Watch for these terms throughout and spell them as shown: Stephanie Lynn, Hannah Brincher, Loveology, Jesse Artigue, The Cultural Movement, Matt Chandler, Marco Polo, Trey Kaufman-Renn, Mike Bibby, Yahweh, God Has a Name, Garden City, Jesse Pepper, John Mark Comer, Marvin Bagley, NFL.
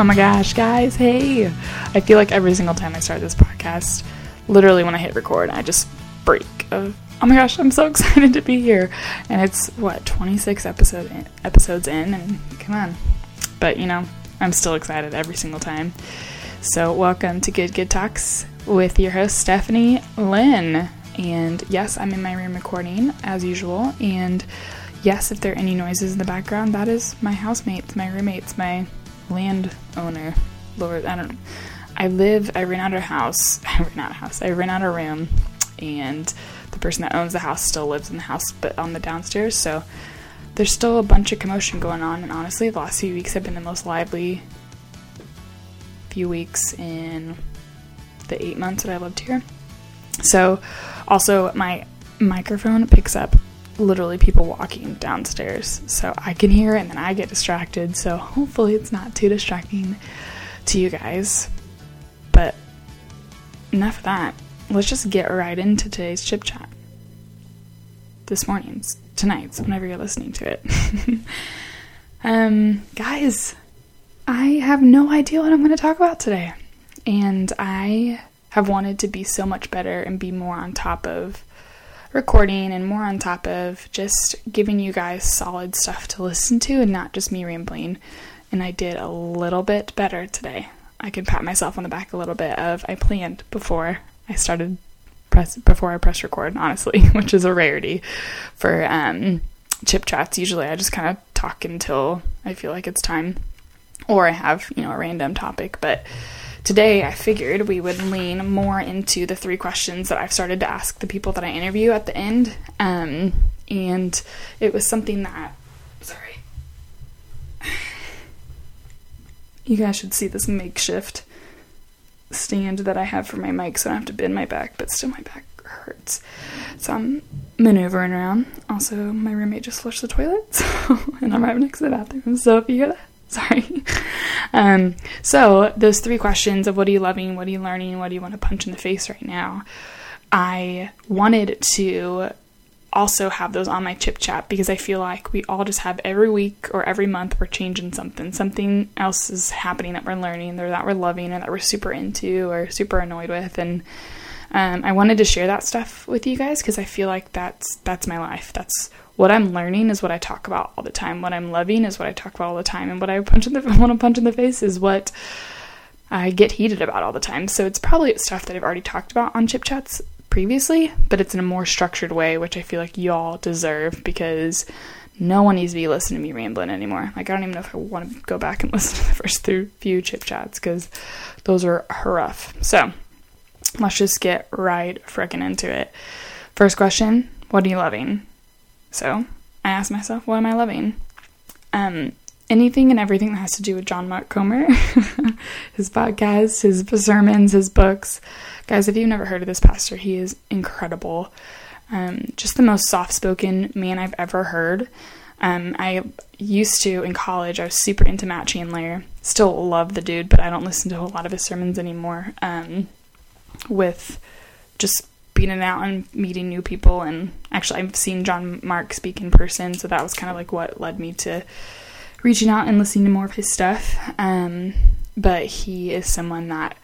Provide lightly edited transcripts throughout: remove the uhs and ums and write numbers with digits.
Oh my gosh, guys, hey. I feel like every single time I start this podcast, literally when I hit record, I just break of, oh my gosh, I'm so excited to be here. And it's, what, 26 episodes in? And come on. But, you know, I'm still excited every single time. So welcome to Good Good Talks with your host, Stephanie Lynn. And yes, I'm in my room recording, as usual. And yes, if there are any noises in the background, that is my housemates, my roommates, my landowner. Lord, I rent out a room, and the person that owns the house still lives in the house, but on the downstairs, so there's still a bunch of commotion going on, and honestly, the last few weeks have been the most lively few weeks in the 8 months that I lived here. So, also, my microphone picks up literally people walking downstairs, so I can hear it, and then I get distracted, so hopefully it's not too distracting to you guys, but enough of that. Let's just get right into today's chip chat. Tonight's, whenever you're listening to it. Guys, I have no idea what I'm going to talk about today, and I have wanted to be so much better and be more on top of recording and more on top of just giving you guys solid stuff to listen to and not just me rambling, and I did a little bit better today. I can pat myself on the back a little bit of I planned before I press record, honestly, which is a rarity for chip chats. Usually I just kind of talk until I feel like it's time or I have, you know, a random topic, but today, I figured we would lean more into the 3 questions that I've started to ask the people that I interview at the end, and it was something that, sorry, you guys should see this makeshift stand that I have for my mic, so I don't have to bend my back, but still my back hurts, so I'm maneuvering around. Also, my roommate just flushed the toilet, and I'm right next to the bathroom, so if you hear that, sorry. So those 3 questions of what are you loving, what are you learning, what do you want to punch in the face right now? I wanted to also have those on my chip chat because I feel like we all just have every week or every month we're changing something. Something else is happening that we're learning or that we're loving or that we're super into or super annoyed with. And I wanted to share that stuff with you guys because I feel like that's my life. That's what I'm learning is what I talk about all the time. What I'm loving is what I talk about all the time. And what I want to punch in the face is what I get heated about all the time. So it's probably stuff that I've already talked about on Chip Chats previously, but it's in a more structured way, which I feel like y'all deserve because no one needs to be listening to me rambling anymore. Like, I don't even know if I want to go back and listen to the first few Chip Chats because those are rough. So let's just get right frickin' into it. First question, what are you loving? So I asked myself, what am I loving? Anything and everything that has to do with John Mark Comer, his podcast, his sermons, his books. Guys, if you've never heard of this pastor, he is incredible. Just the most soft-spoken man I've ever heard. I used to, in college, I was super into Matt Chandler. Still love the dude, but I don't listen to a lot of his sermons anymore. With just being in and out and meeting new people, and actually I've seen John Mark speak in person, so that was kind of like what led me to reaching out and listening to more of his stuff, but he is someone that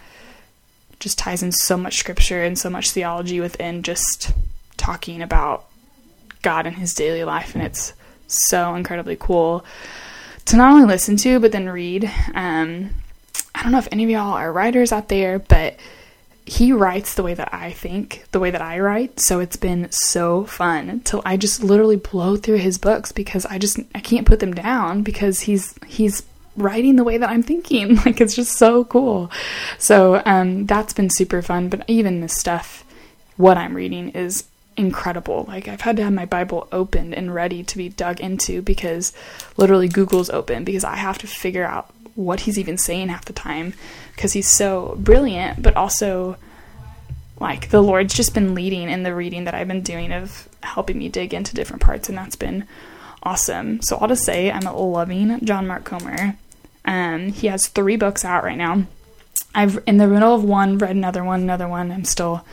just ties in so much scripture and so much theology within just talking about God and his daily life, and it's so incredibly cool to not only listen to, but then read. I don't know if any of y'all are writers out there, but he writes the way that I think, the way that I write, so it's been so fun till I just literally blow through his books because I can't put them down because he's writing the way that I'm thinking. Like, it's just so cool. So that's been super fun, but even this stuff, what I'm reading is incredible. Like, I've had to have my Bible opened and ready to be dug into because literally Google's open because I have to figure out what he's even saying half the time because he's so brilliant, but also like the Lord's just been leading in the reading that I've been doing of helping me dig into different parts, and that's been awesome. So I'll just say I'm loving John Mark Comer. He has 3 books out right now. I've in the middle of one read another one. I'm still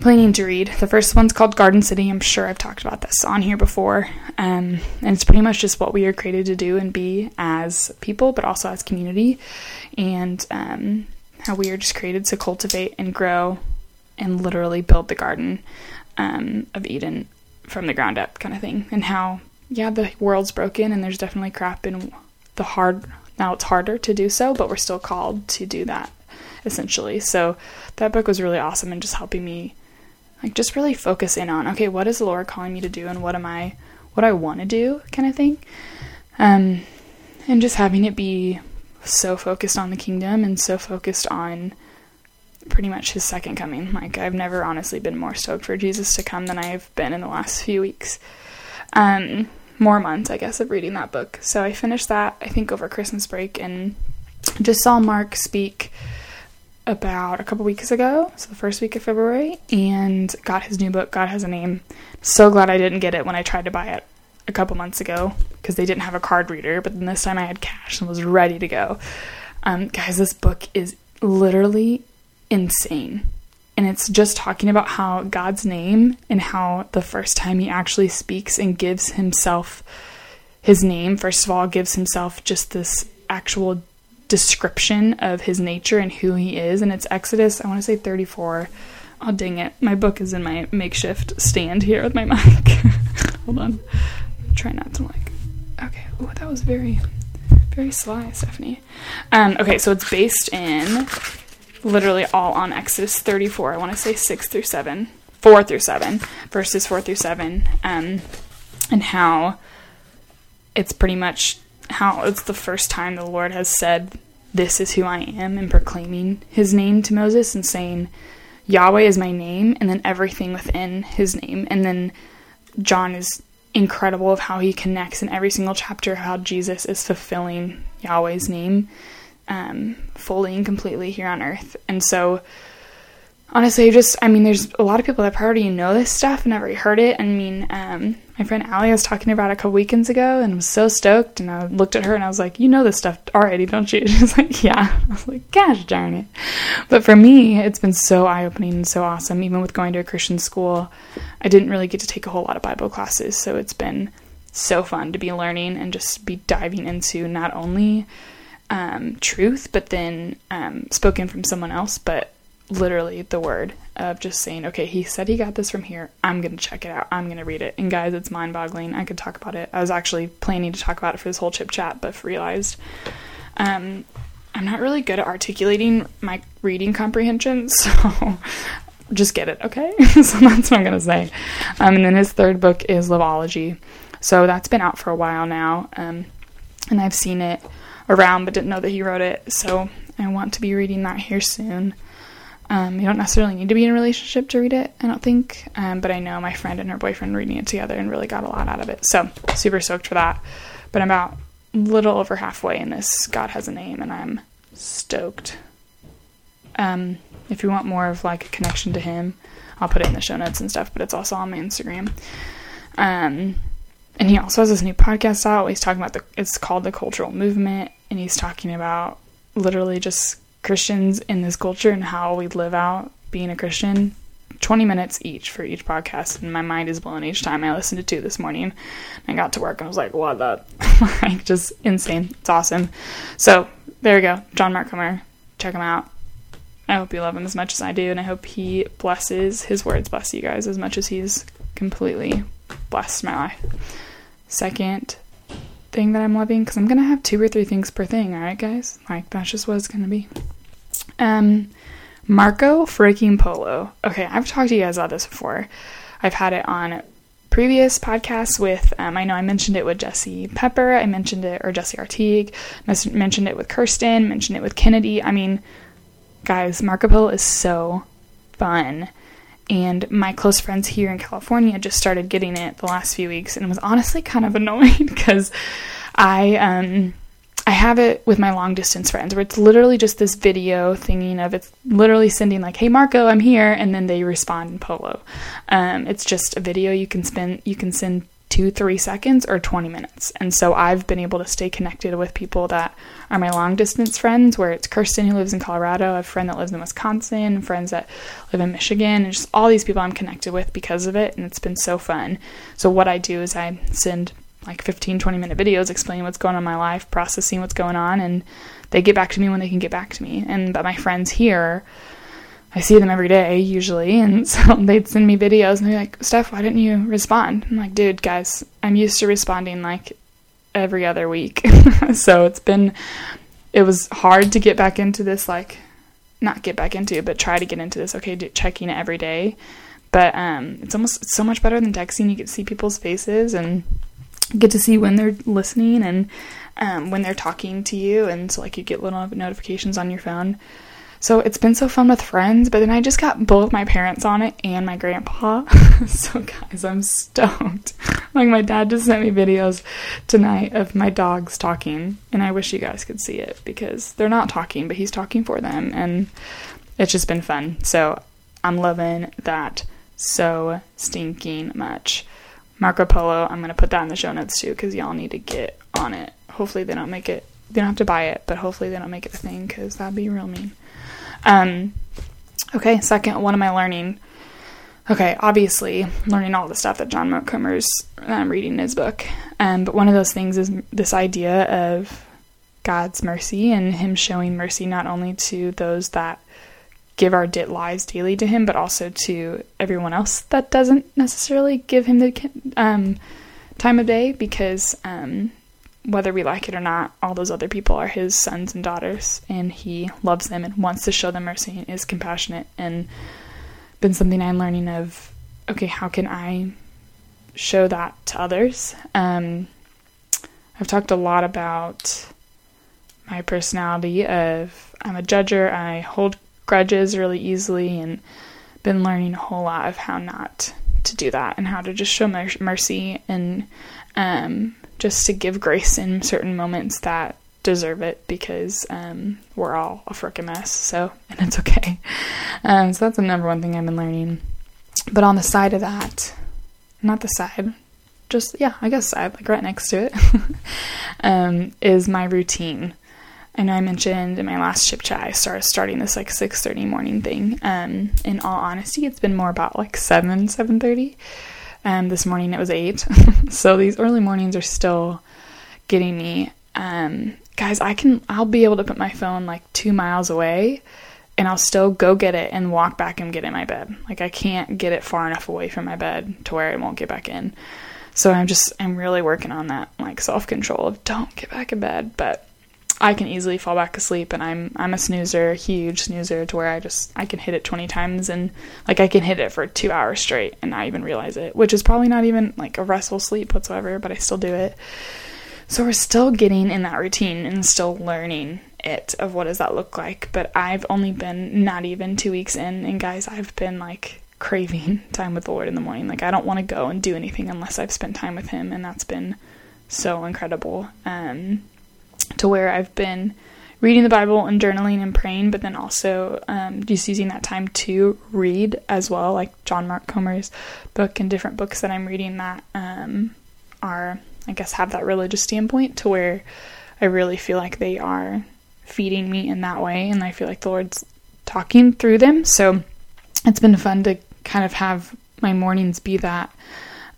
planning to read. The first one's called Garden City. I'm sure I've talked about this on here before. And it's pretty much just what we are created to do and be as people, but also as community, and how we are just created to cultivate and grow and literally build the garden of Eden from the ground up kind of thing. And how, yeah, the world's broken and there's definitely crap and now it's harder to do so, but we're still called to do that, essentially. So that book was really awesome and just helping me just really focus in on, okay, what is the Lord calling me to do, and what I want to do kind of thing. And just having it be so focused on the kingdom and so focused on pretty much his second coming. I've never honestly been more stoked for Jesus to come than I've been in the last few weeks. More months, I guess, of reading that book. So I finished that, I think, over Christmas break, and just saw Mark speak about a couple weeks ago, so the first week of February, and got his new book, God Has a Name. So glad I didn't get it when I tried to buy it a couple months ago, because they didn't have a card reader, but then this time I had cash and was ready to go. Guys, this book is literally insane. And it's just talking about how God's name and how the first time he actually speaks and gives himself his name, first of all, gives himself just this actual description of his nature and who he is. And it's Exodus, I want to say 34. Oh, dang it. My book is in my makeshift stand here with my mic. Hold on. Try not to okay. Oh, that was very, very sly, Stephanie. Okay, so it's based in literally all on Exodus 34. I want to say 4 through 7, verses 4 through 7, and how it's pretty much how it's the first time the Lord has said, "This is who I am," and proclaiming his name to Moses and saying, "Yahweh is my name," and then everything within his name. And then John is incredible of how he connects in every single chapter how Jesus is fulfilling Yahweh's name fully and completely here on earth. And so honestly, there's a lot of people that probably know this stuff and never heard it. My friend Allie was talking about it a couple weekends ago and was so stoked, and I looked at her and I was like, "You know this stuff already, don't you?" And she's like, "Yeah." I was like, "Gosh darn it." But for me, it's been so eye-opening and so awesome. Even with going to a Christian school, I didn't really get to take a whole lot of Bible classes, so it's been so fun to be learning and just be diving into not only truth, but then spoken from someone else, but literally the word of just saying, okay, he said he got this from here. I'm going to check it out. I'm going to read it. And guys, it's mind boggling. I could talk about it. I was actually planning to talk about it for this whole chip chat, but realized I'm not really good at articulating my reading comprehension. So just get it. Okay. So that's what I'm going to say. And then his third book is Loveology. So that's been out for a while now. And I've seen it around, but didn't know that he wrote it. So I want to be reading that here soon. You don't necessarily need to be in a relationship to read it, I don't think. But I know my friend and her boyfriend reading it together and really got a lot out of it. So super stoked for that. But I'm about a little over halfway in this God Has a Name, and I'm stoked. If you want more of a connection to him, I'll put it in the show notes and stuff, but it's also on my Instagram. And he also has this new podcast out. He's talking about it's called The Cultural Movement, and he's talking about literally just Christians in this culture and how we live out being a Christian. 20 minutes each for each podcast, and my mind is blown each time. I listened to two this morning, and I got to work and I was like, what the just insane. It's awesome. So there we go. John Mark Comer, check him out. I hope you love him as much as I do, and I hope he blesses his words bless you guys as much as he's completely blessed my life. Second thing that I'm loving, because I'm gonna have 2 or 3 things per thing, alright guys? That's just what it's gonna be. Marco freaking Polo. Okay, I've talked to you guys about this before. I've had it on previous podcasts with, I know I mentioned it with Jesse Pepper, Jesse Artigue, mentioned it with Kirsten, mentioned it with Kennedy. Guys, Marco Polo is so fun. And my close friends here in California just started getting it the last few weeks, and it was honestly kind of annoying because I have it with my long distance friends where it's literally just this video thingy of it's literally sending "Hey Marco, I'm here," and then they respond in Polo. It's just a video you can send 2-3 seconds or 20 minutes. And so I've been able to stay connected with people that are my long distance friends, where it's Kirsten who lives in Colorado, a friend that lives in Wisconsin, friends that live in Michigan, and just all these people I'm connected with because of it. And it's been so fun. So what I do is I send like 15-20 minute videos explaining what's going on in my life, processing what's going on, and they get back to me when they can get back to me. And but my friends here, I see them every day usually, and so they'd send me videos and they're like, Steph, why didn't you respond? I'm like, dude, guys, I'm used to responding like every other week. So it was hard to get back into this, like not get back into, but try to get into this, okay, checking it every day. But it's so much better than texting. You get to see people's faces and get to see when they're listening and when they're talking to you. And so like you get little notifications on your phone. So it's been so fun with friends, but then I just got both my parents on it and my grandpa. So guys, I'm stoked. Like my dad just sent me videos tonight of my dogs talking, and I wish you guys could see it because they're not talking, but he's talking for them, and it's just been fun. So I'm loving that so stinking much. Marco Polo, I'm going to put that in the show notes too because y'all need to get on it. Hopefully they don't make it. They don't have to buy it, but hopefully they don't make it a thing because that'd be real mean. Okay, second, what am I learning? Okay, obviously, learning all the stuff that John Mark Comer's reading in his book. But one of those things is this idea of God's mercy and him showing mercy not only to those that give our lives daily to him, but also to everyone else that doesn't necessarily give him the time of day, because whether we like it or not, all those other people are his sons and daughters, and he loves them and wants to show them mercy and is compassionate. And been something I'm learning of, okay, how can I show that to others? I've talked a lot about my personality of I'm a judger, I hold grudges really easily, and been learning a whole lot of how not to do that and how to just show mercy and just to give grace in certain moments that deserve it, because we're all a frickin' mess, so, and it's okay. So that's the number one thing I've been learning. But on the side of that, not the side, just, yeah, I guess side, like right next to it, is my routine. I know I mentioned in my last chip chat, I starting this like 6:30 morning thing. In all honesty, it's been more about like 7:30. This morning it was 8. So these early mornings are still getting me. Guys, I'll be able to put my phone like 2 miles away and I'll still go get it and walk back and get in my bed. Like I can't get it far enough away from my bed to where it won't get back in. So I'm really working on that like self-control of don't get back in bed, but I can easily fall back asleep, and I'm a snoozer, huge snoozer, to where I can hit it 20 times, and like I can hit it for 2 hours straight and not even realize it, which is probably not even like a restful sleep whatsoever, but I still do it. So we're still getting in that routine and still learning it of what does that look like. But I've only been not even 2 weeks in, and guys, I've been like craving time with the Lord in the morning. Like I don't want to go and do anything unless I've spent time with him, and that's been so incredible. To where I've been reading the Bible and journaling and praying, but then also just using that time to read as well, like John Mark Comer's book and different books that I'm reading that are, I guess, have that religious standpoint, to where I really feel like they are feeding me in that way, and I feel like the Lord's talking through them. So it's been fun to kind of have my mornings be that.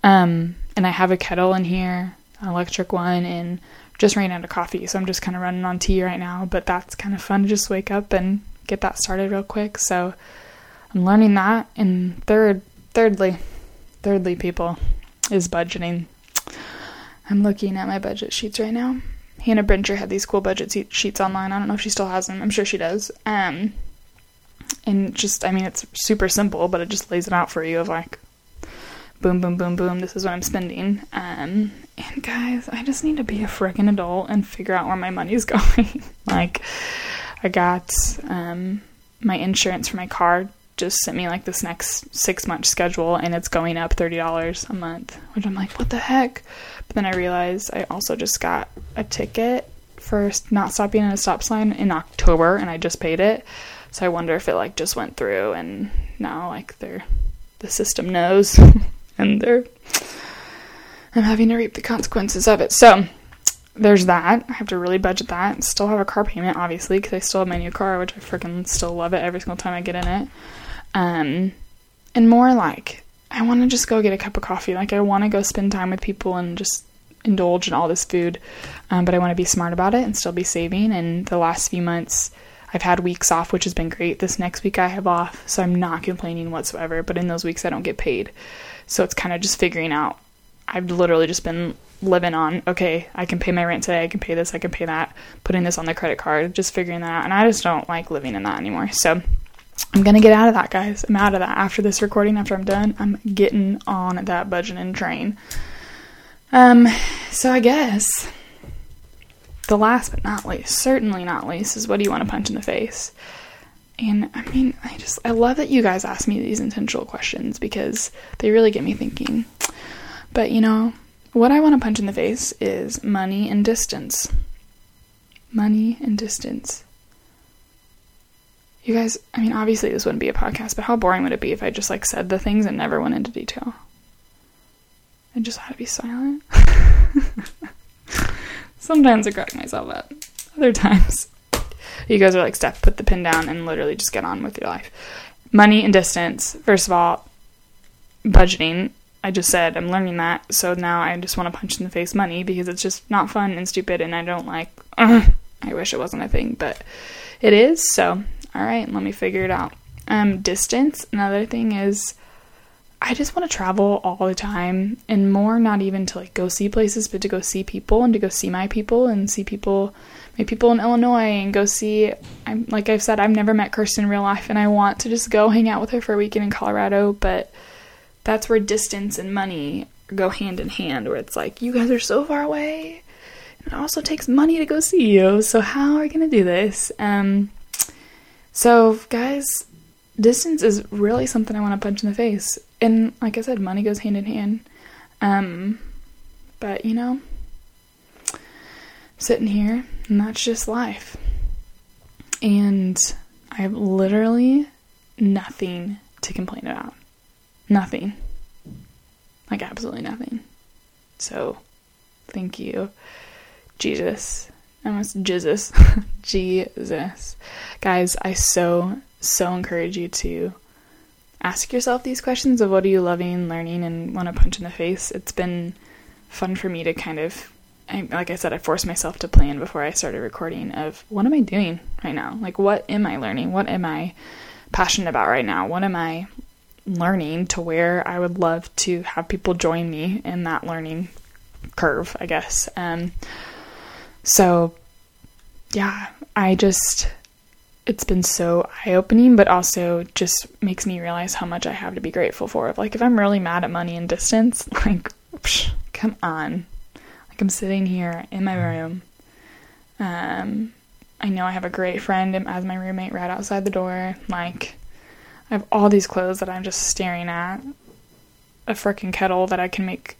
And I have a kettle in here, an electric one, and just ran out of coffee, so I'm just kind of running on tea right now, but that's kind of fun to just wake up and get that started real quick. So I'm learning that. And thirdly, people, is budgeting. I'm looking at my budget sheets right now. Hannah Brincher had these cool budget sheets online. I don't know if she still has them. I'm sure she does. And just, I mean, it's super simple, but it just lays it out for you of like, boom, boom, boom, boom, this is what I'm spending. And guys, I just need to be a freaking adult and figure out where my money's going. Like, I got my insurance for my car just sent me like this next 6 month schedule, and it's going up $30 a month, which I'm like, what the heck? But then I realized I also just got a ticket for not stopping at a stop sign in October, and I just paid it. So I wonder if it like just went through, and now like the system knows. And they're I'm having to reap the consequences of it. So there's that. I have to really budget that. Still have a car payment, obviously, because I still have my new car, which I freaking still love it every single time I get in it. And more like, I want to just go get a cup of coffee. Like, I want to go spend time with people and just indulge in all this food. But I want to be smart about it and still be saving. And the last few months, I've had weeks off, which has been great. This next week I have off, so I'm not complaining whatsoever. But in those weeks, I don't get paid. So it's kind of just figuring out. I've literally just been living on, okay, I can pay my rent today, I can pay this, I can pay that, putting this on the credit card, just figuring that out. And I just don't like living in that anymore. So I'm going to get out of that, guys. I'm out of that. After this recording, after I'm done, I'm getting on that budgeting train. So I guess the last but not least, certainly not least, is what do you want to punch in the face? And I mean, I love that you guys ask me these intentional questions because they really get me thinking. But, you know, what I want to punch in the face is money and distance. Money and distance. You guys, I mean, obviously this wouldn't be a podcast, but how boring would it be if I just, like, said the things and never went into detail? I just had to be silent. Sometimes I crack myself up. Other times, you guys are like, Steph, put the pen down and literally just get on with your life. Money and distance. First of all, budgeting. I just said I'm learning that, so now I just want to punch in the face money because it's just not fun and stupid, and I don't like, I wish it wasn't a thing, but it is, so all right, let me figure it out. Distance, another thing is I just want to travel all the time, and more not even to like go see places, but to go see people and to go see my people and see people, my people in Illinois, and go see, like I've said, I've never met Kirsten in real life, and I want to just go hang out with her for a weekend in Colorado, but that's where distance and money go hand in hand, where it's like, you guys are so far away, and it also takes money to go see you, so how are we going to do this? So, guys, distance is really something I want to punch in the face, and like I said, money goes hand in hand, but, you know, sitting here, and that's just life, and I have literally nothing to complain about. Nothing. Like, absolutely nothing. So, thank you, Jesus. Almost Jesus. Jesus. Guys, I so encourage you to ask yourself these questions of what are you loving, learning, and want to punch in the face. It's been fun for me to kind of, like I said, I forced myself to plan before I started recording of what am I doing right now? Like, what am I learning? What am I passionate about right now? What am I learning to where I would love to have people join me in that learning curve, I guess. So yeah, it's been so eye-opening, but also just makes me realize how much I have to be grateful for. Of like, if I'm really mad at money and distance, like, come on. Like, I'm sitting here in my room. I know I have a great friend as my roommate right outside the door. Like, I have all these clothes that I'm just staring at, a freaking kettle that I can make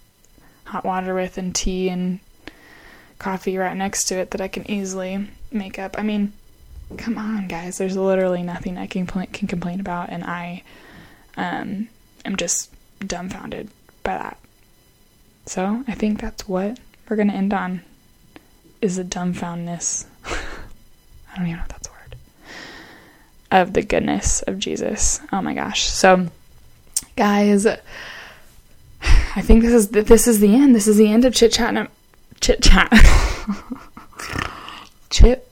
hot water with and tea and coffee right next to it that I can easily make up. I mean, come on, guys. There's literally nothing I can complain about, and I am just dumbfounded by that. So I think that's what we're going to end on, is the dumbfoundedness. I don't even know if that's a word. Of the goodness of Jesus. Oh my gosh. So, guys, I think this is the end. This is the end of Chit Chat. Chit Chat. Chip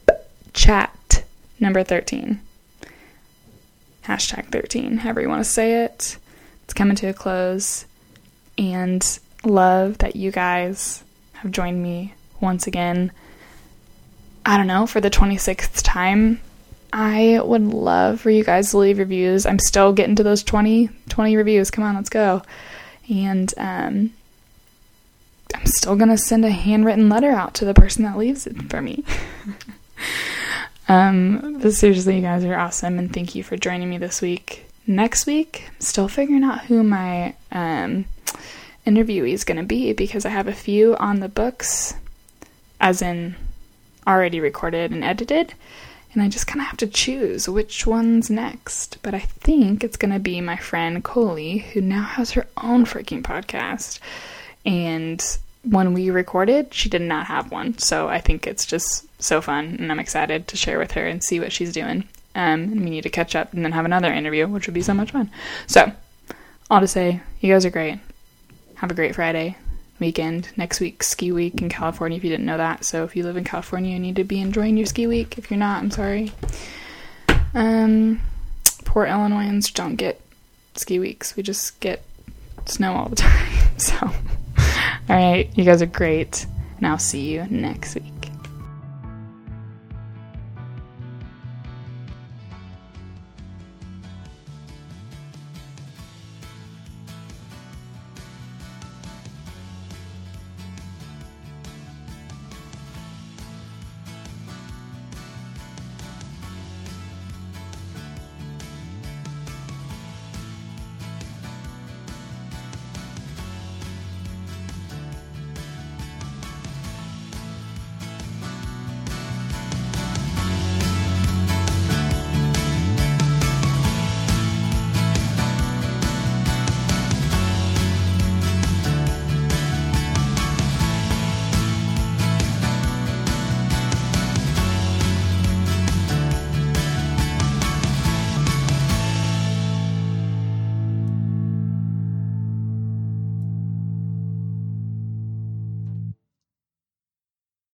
Chat number 13. Hashtag 13. However you want to say it. It's coming to a close. And love that you guys have joined me once again. I don't know, for the 26th time. I would love for you guys to leave reviews. I'm still getting to those 20 reviews. Come on, let's go. And I'm still going to send a handwritten letter out to the person that leaves it for me. But seriously, you guys are awesome, and thank you for joining me this week. Next week, I'm still figuring out who my interviewee is going to be, because I have a few on the books, as in already recorded and edited. And I just kind of have to choose which one's next. But I think it's going to be my friend Coley, who now has her own freaking podcast. And when we recorded, she did not have one. So I think it's just so fun, and I'm excited to share with her and see what she's doing. And we need to catch up and then have another interview, which would be so much fun. So all to say, you guys are great. Have a great Friday weekend. Next week, ski week in California, if you didn't know that. So if you live in California, you need to be enjoying your ski week. If you're not, I'm sorry. Poor Illinoisans don't get ski weeks. We just get snow all the time. So, all right, you guys are great, and I'll see you next week.